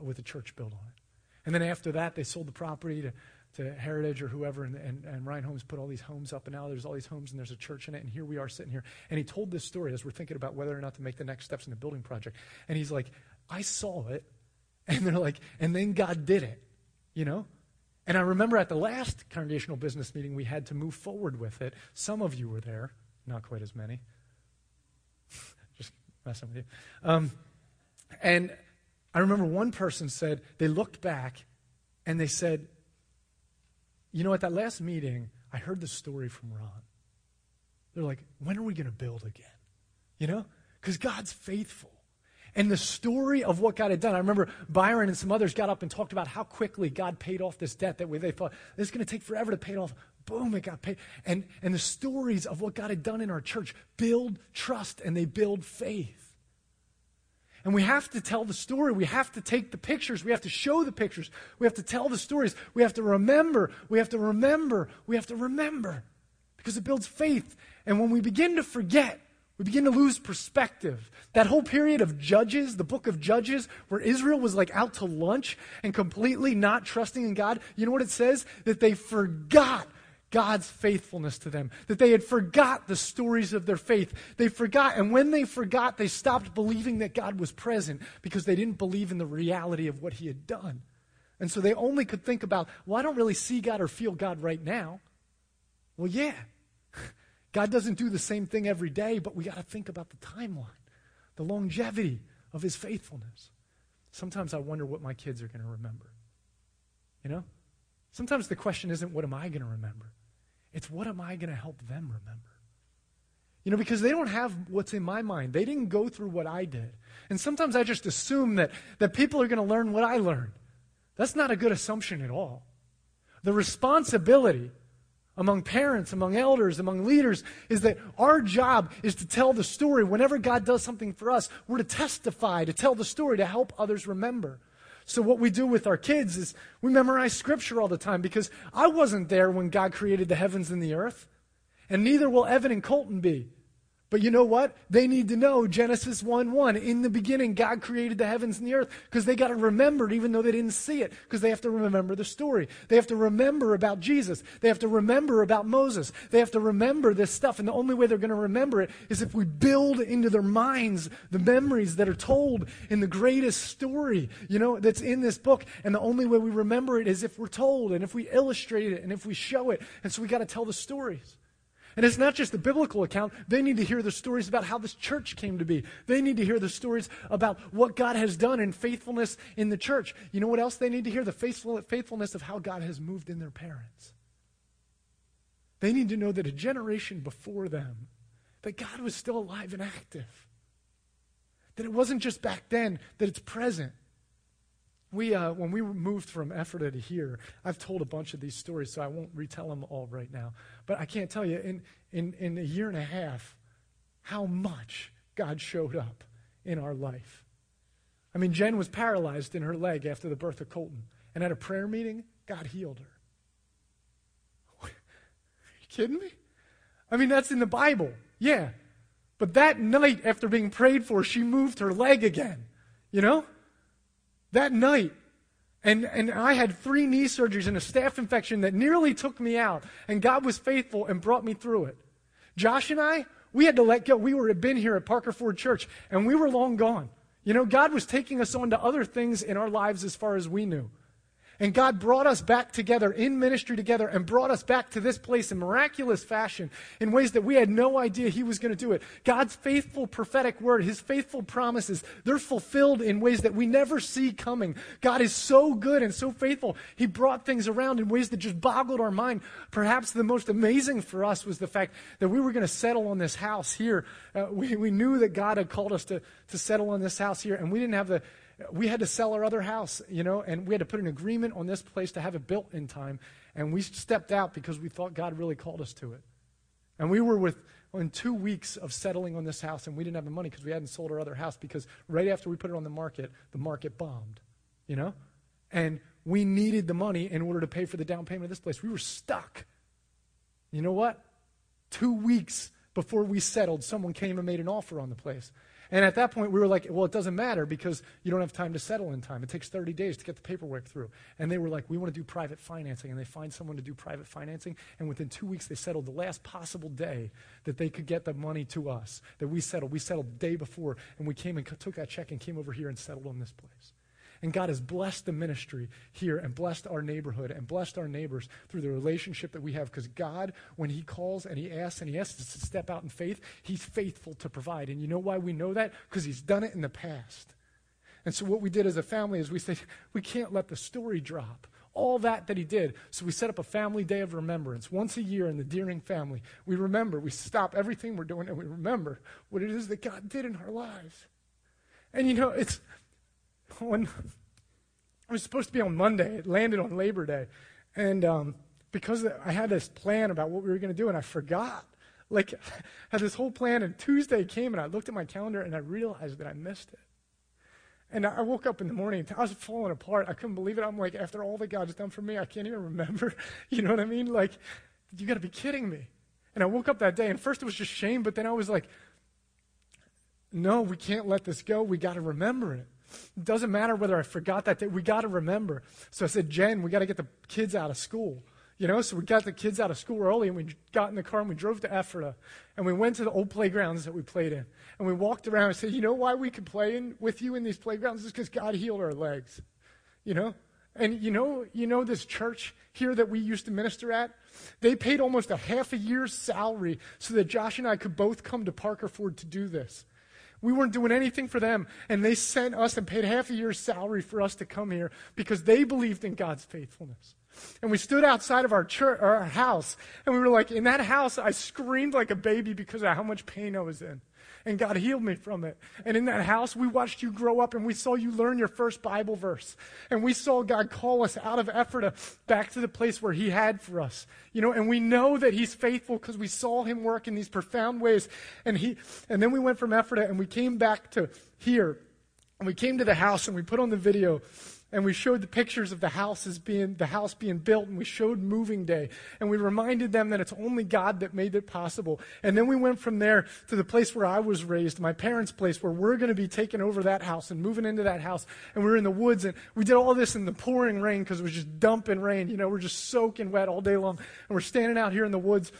with a church built on it. And then after that, they sold the property to Heritage or whoever, and Ryan Holmes put all these homes up, and now there's all these homes, and there's a church in it, and here we are sitting here. And he told this story as we're thinking about whether or not to make the next steps in the building project. And he's like, I saw it, and they're like, and then God did it. You know? And I remember at the last congregational business meeting, we had to move forward with it. Some of you were there, not quite as many. Just messing with you. And I remember one person said, they looked back and they said, you know, at that last meeting, I heard the story from Ron. They're like, when are we going to build again? You know? Because God's faithful. And the story of what God had done, I remember Byron and some others got up and talked about how quickly God paid off this debt that way they thought, this is going to take forever to pay it off. Boom, it got paid. And the stories of what God had done in our church build trust and they build faith. And we have to tell the story. We have to take the pictures. We have to show the pictures. We have to tell the stories. We have to remember. We have to remember. We have to remember because it builds faith. And when we begin to forget, we begin to lose perspective. That whole period of Judges, the book of Judges, where Israel was like out to lunch and completely not trusting in God, you know what it says? That they forgot God's faithfulness to them. That they had forgot the stories of their faith. They forgot, and when they forgot, they stopped believing that God was present because they didn't believe in the reality of what he had done. And so they only could think about, well, I don't really see God or feel God right now. Well, yeah. God doesn't do the same thing every day, but we got to think about the timeline, the longevity of his faithfulness. Sometimes I wonder what my kids are going to remember. You know? Sometimes the question isn't, what am I going to remember? It's, what am I going to help them remember? You know, because they don't have what's in my mind. They didn't go through what I did. And sometimes I just assume that people are going to learn what I learned. That's not a good assumption at all. The responsibility among parents, among elders, among leaders, is that our job is to tell the story. Whenever God does something for us, we're to testify, to tell the story, to help others remember. So what we do with our kids is we memorize Scripture all the time because I wasn't there when God created the heavens and the earth, and neither will Evan and Colton be. But you know what? They need to know Genesis 1:1. In the beginning, God created the heavens and the earth because they got to remember it even though they didn't see it because they have to remember the story. They have to remember about Jesus. They have to remember about Moses. They have to remember this stuff, and the only way they're going to remember it is if we build into their minds the memories that are told in the greatest story, you know, that's in this book, and the only way we remember it is if we're told and if we illustrate it and if we show it, and so we got to tell the stories. And it's not just the biblical account. They need to hear the stories about how this church came to be. They need to hear the stories about what God has done in faithfulness in the church. You know what else they need to hear? The faithfulness of how God has moved in their parents. They need to know that a generation before them, that God was still alive and active. That it wasn't just back then, that it's present. We, when we moved from Ephrata to here, I've told a bunch of these stories, so I won't retell them all right now. But I can't tell you, in a year and a half, how much God showed up in our life. I mean, Jen was paralyzed in her leg after the birth of Colton. And at a prayer meeting, God healed her. Are you kidding me? I mean, that's in the Bible, yeah. But that night, after being prayed for, she moved her leg again, you know? That night, and I had 3 knee surgeries and a staph infection that nearly took me out, and God was faithful and brought me through it. Josh and I, we had to let go. We were been here at Parker Ford Church, and we were long gone. You know, God was taking us on to other things in our lives as far as we knew. And God brought us back together in ministry together and brought us back to this place in miraculous fashion in ways that we had no idea he was going to do it. God's faithful prophetic word, his faithful promises, they're fulfilled in ways that we never see coming. God is so good and so faithful. He brought things around in ways that just boggled our mind. Perhaps the most amazing for us was the fact that we were going to settle on this house here. We knew that God had called us to settle on this house here, and we didn't have the... We had to sell our other house, you know, and we had to put an agreement on this place to have it built in time. And we stepped out because we thought God really called us to it. And we were in 2 weeks of settling on this house, and we didn't have the money because we hadn't sold our other house, because right after we put it on the market bombed, you know. And we needed the money in order to pay for the down payment of this place. We were stuck. You know what? 2 weeks before we settled, someone came and made an offer on the place. And at that point, we were like, well, it doesn't matter because you don't have time to settle in time. It takes 30 days to get the paperwork through. And they were like, we want to do private financing. And they find someone to do private financing. And within 2 weeks, they settled the last possible day that they could get the money to us, that we settled. We settled the day before, and we came and took that check and came over here and settled on this place. And God has blessed the ministry here and blessed our neighborhood and blessed our neighbors through the relationship that we have, because God, when he calls and he asks us to step out in faith, he's faithful to provide. And you know why we know that? Because he's done it in the past. And so what we did as a family is we said, we can't let the story drop. All that he did. So we set up a family day of remembrance. Once a year in the Deering family, we remember, we stop everything we're doing and we remember what it is that God did in our lives. And you know, it's... When it was supposed to be on Monday, it landed on Labor Day, and because I had this plan about what we were going to do, and I forgot. Like, I had this whole plan, and Tuesday came, and I looked at my calendar, and I realized that I missed it. And I woke up in the morning, I was falling apart. I couldn't believe it. I'm like, after all that God's done for me, I can't even remember. You know what I mean? Like, you got to be kidding me. And I woke up that day, and first it was just shame, but then I was like, no, we can't let this go. We got to remember it. It doesn't matter whether I forgot that day. We got to remember. So I said, Jen, we got to get the kids out of school. You know, so we got the kids out of school early, and we got in the car, and we drove to Ephrata, and we went to the old playgrounds that we played in. And we walked around and said, you know why we could play with you in these playgrounds? It's because God healed our legs, you know? And you know this church here that we used to minister at? They paid almost a half a year's salary so that Josh and I could both come to Parker Ford to do this. We weren't doing anything for them, and they sent us and paid half a year's salary for us to come here because they believed in God's faithfulness. And we stood outside of our church, or our house, and we were like, in that house, I screamed like a baby because of how much pain I was in. And God healed me from it. And in that house, we watched you grow up, and we saw you learn your first Bible verse. And we saw God call us out of Ephrata back to the place where he had for us. You know, and we know that he's faithful because we saw him work in these profound ways. And then we went from Ephrata, and we came back to here. And we came to the house, and we put on the video, and we showed the pictures of the house being built, and we showed moving day, and we reminded them that it's only God that made it possible. And then we went from there to the place where I was raised, my parents' place, where we're going to be taking over that house and moving into that house. And we were in the woods, and we did all this in the pouring rain because it was just dumping rain. You know, we're just soaking wet all day long, and we're standing out here in the woods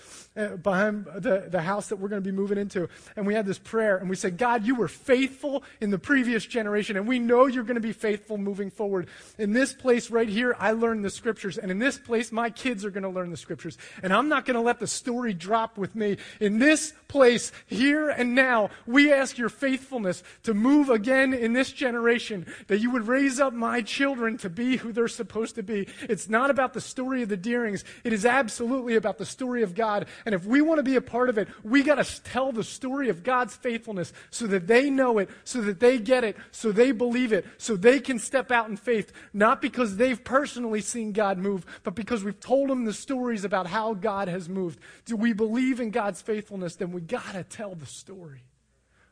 behind the house that we're going to be moving into. And we had this prayer, and we said, God, you were faithful in the previous generation, and we know you're going to be faithful moving forward. In this place right here, I learned the scriptures. And in this place, my kids are going to learn the scriptures. And I'm not going to let the story drop with me. In this place, here and now, we ask your faithfulness to move again in this generation, that you would raise up my children to be who they're supposed to be. It's not about the story of the Deerings. It is absolutely about the story of God. And if we want to be a part of it, we got to tell the story of God's faithfulness so that they know it, so that they get it, so they believe it, so they can step out and faith, not because they've personally seen God move, but because we've told them the stories about how God has moved. Do we believe in God's faithfulness? Then we got to tell the story.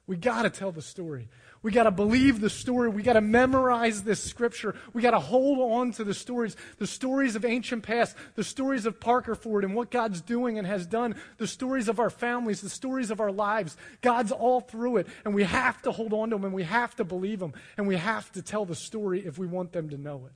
We got to tell the story. We got to believe the story. We got to memorize this scripture. We got to hold on to the stories of ancient past, the stories of Parker Ford and what God's doing and has done, the stories of our families, the stories of our lives. God's all through it, and we have to hold on to them, and we have to believe them, and we have to tell the story if we want them to know it.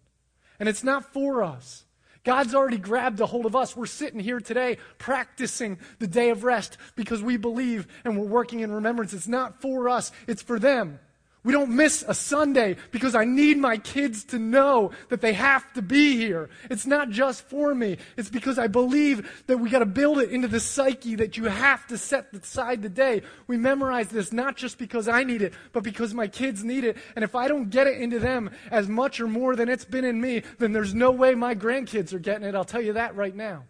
And it's not for us. God's already grabbed a hold of us. We're sitting here today practicing the day of rest because we believe and we're working in remembrance. It's not for us. It's for them. We don't miss a Sunday because I need my kids to know that they have to be here. It's not just for me. It's because I believe that we got to build it into the psyche that you have to set aside the day. We memorize this not just because I need it, but because my kids need it. And if I don't get it into them as much or more than it's been in me, then there's no way my grandkids are getting it. I'll tell you that right now.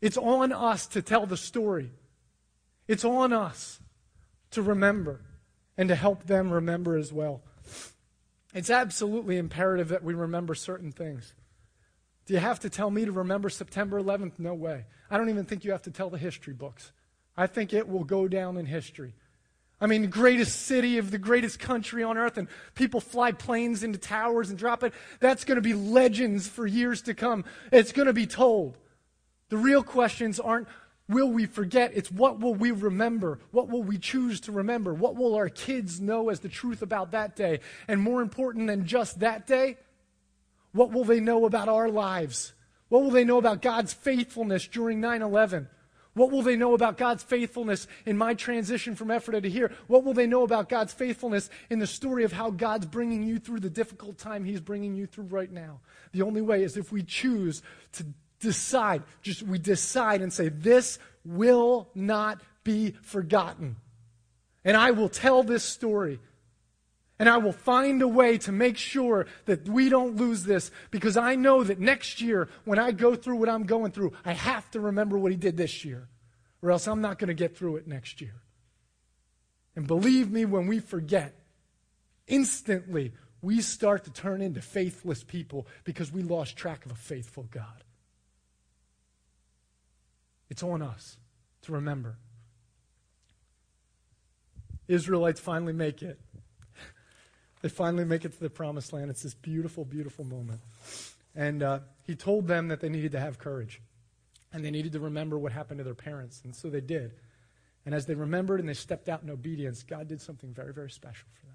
It's on us to tell the story. It's on us to remember. And to help them remember as well. It's absolutely imperative that we remember certain things. Do you have to tell me to remember September 11th? No way. I don't even think you have to tell the history books. I think it will go down in history. I mean, the greatest city of the greatest country on earth, and people fly planes into towers and drop it. That's going to be legends for years to come. It's going to be told. The real questions aren't, will we forget? It's what will we remember? What will we choose to remember? What will our kids know as the truth about that day? And more important than just that day, what will they know about our lives? What will they know about God's faithfulness during 9/11? What will they know about God's faithfulness in my transition from Ephrata to here? What will they know about God's faithfulness in the story of how God's bringing you through the difficult time he's bringing you through right now? The only way is if we choose to decide, we decide and say, this will not be forgotten. And I will tell this story. And I will find a way to make sure that we don't lose this, because I know that next year when I go through what I'm going through, I have to remember what he did this year, or else I'm not going to get through it next year. And believe me, when we forget, instantly we start to turn into faithless people because we lost track of a faithful God. It's on us to remember. Israelites finally make it. They finally make it to the promised land. It's this beautiful, beautiful moment. And he told them that they needed to have courage. And they needed to remember what happened to their parents. And so they did. And as they remembered and they stepped out in obedience, God did something very, very special for them.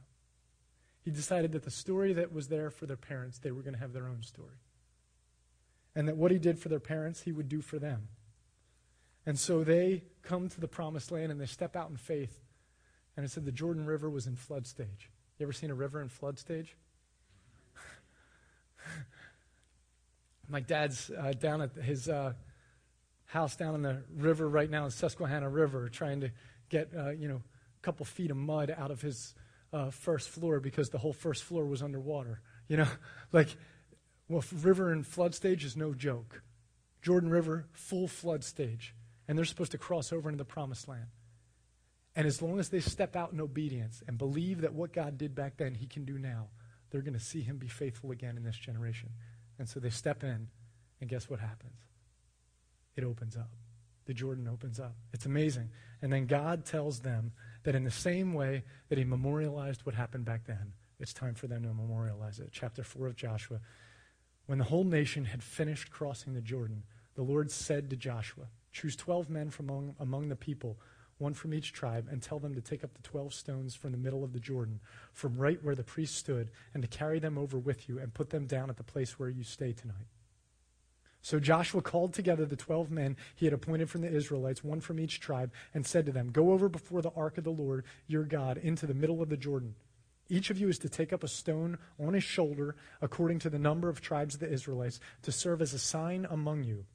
He decided that the story that was there for their parents, they were going to have their own story. And that what he did for their parents, he would do for them. And so they come to the promised land and they step out in faith. And it said the Jordan River was in flood stage. You ever seen a river in flood stage? My dad's down at his house down in the river right now in Susquehanna River, trying to get a couple feet of mud out of his first floor because the whole first floor was underwater. River in flood stage is no joke. Jordan River, full flood stage. And they're supposed to cross over into the promised land. And as long as they step out in obedience and believe that what God did back then, he can do now, they're going to see him be faithful again in this generation. And so they step in, and guess what happens? It opens up. The Jordan opens up. It's amazing. And then God tells them that in the same way that he memorialized what happened back then, it's time for them to memorialize it. Chapter 4 of Joshua. When the whole nation had finished crossing the Jordan, the Lord said to Joshua, choose 12 men from among the people, one from each tribe, and tell them to take up the 12 stones from the middle of the Jordan, from right where the priest stood, and to carry them over with you and put them down at the place where you stay tonight. So Joshua called together the 12 men he had appointed from the Israelites, one from each tribe, and said to them, go over before the ark of the Lord your God into the middle of the Jordan. Each of you is to take up a stone on his shoulder according to the number of tribes of the Israelites to serve as a sign among you.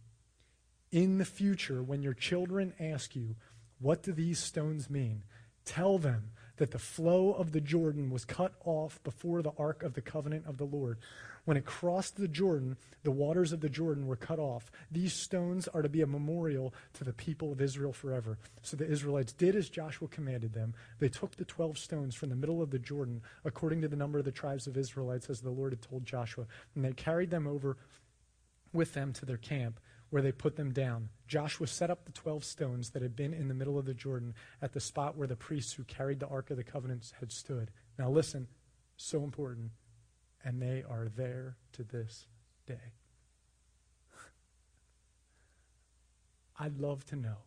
In the future, when your children ask you, what do these stones mean? Tell them that the flow of the Jordan was cut off before the Ark of the Covenant of the Lord. When it crossed the Jordan, the waters of the Jordan were cut off. These stones are to be a memorial to the people of Israel forever. So the Israelites did as Joshua commanded them. They took the 12 stones from the middle of the Jordan, according to the number of the tribes of Israelites, as the Lord had told Joshua, and they carried them over with them to their camp, where they put them down. Joshua set up the 12 stones that had been in the middle of the Jordan at the spot where the priests who carried the Ark of the Covenant had stood. Now listen, so important. And they are there to this day. I'd love to know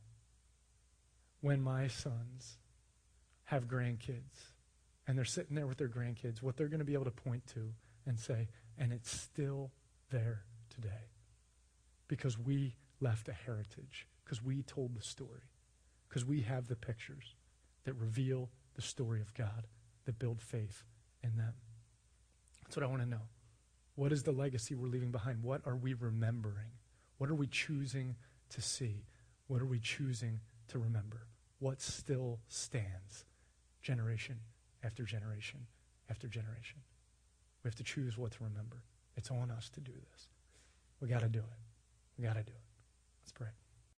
when my sons have grandkids and they're sitting there with their grandkids, what they're going to be able to point to and say, and it's still there today. Because we left a heritage, because we told the story, because we have the pictures that reveal the story of God that build faith in them. That's what I want to know. What is the legacy we're leaving behind? What are we remembering? What are we choosing to see? What are we choosing to remember? What still stands generation after generation after generation? We have to choose what to remember. It's on us to do this. We got to do it. We got to do it. Let's pray.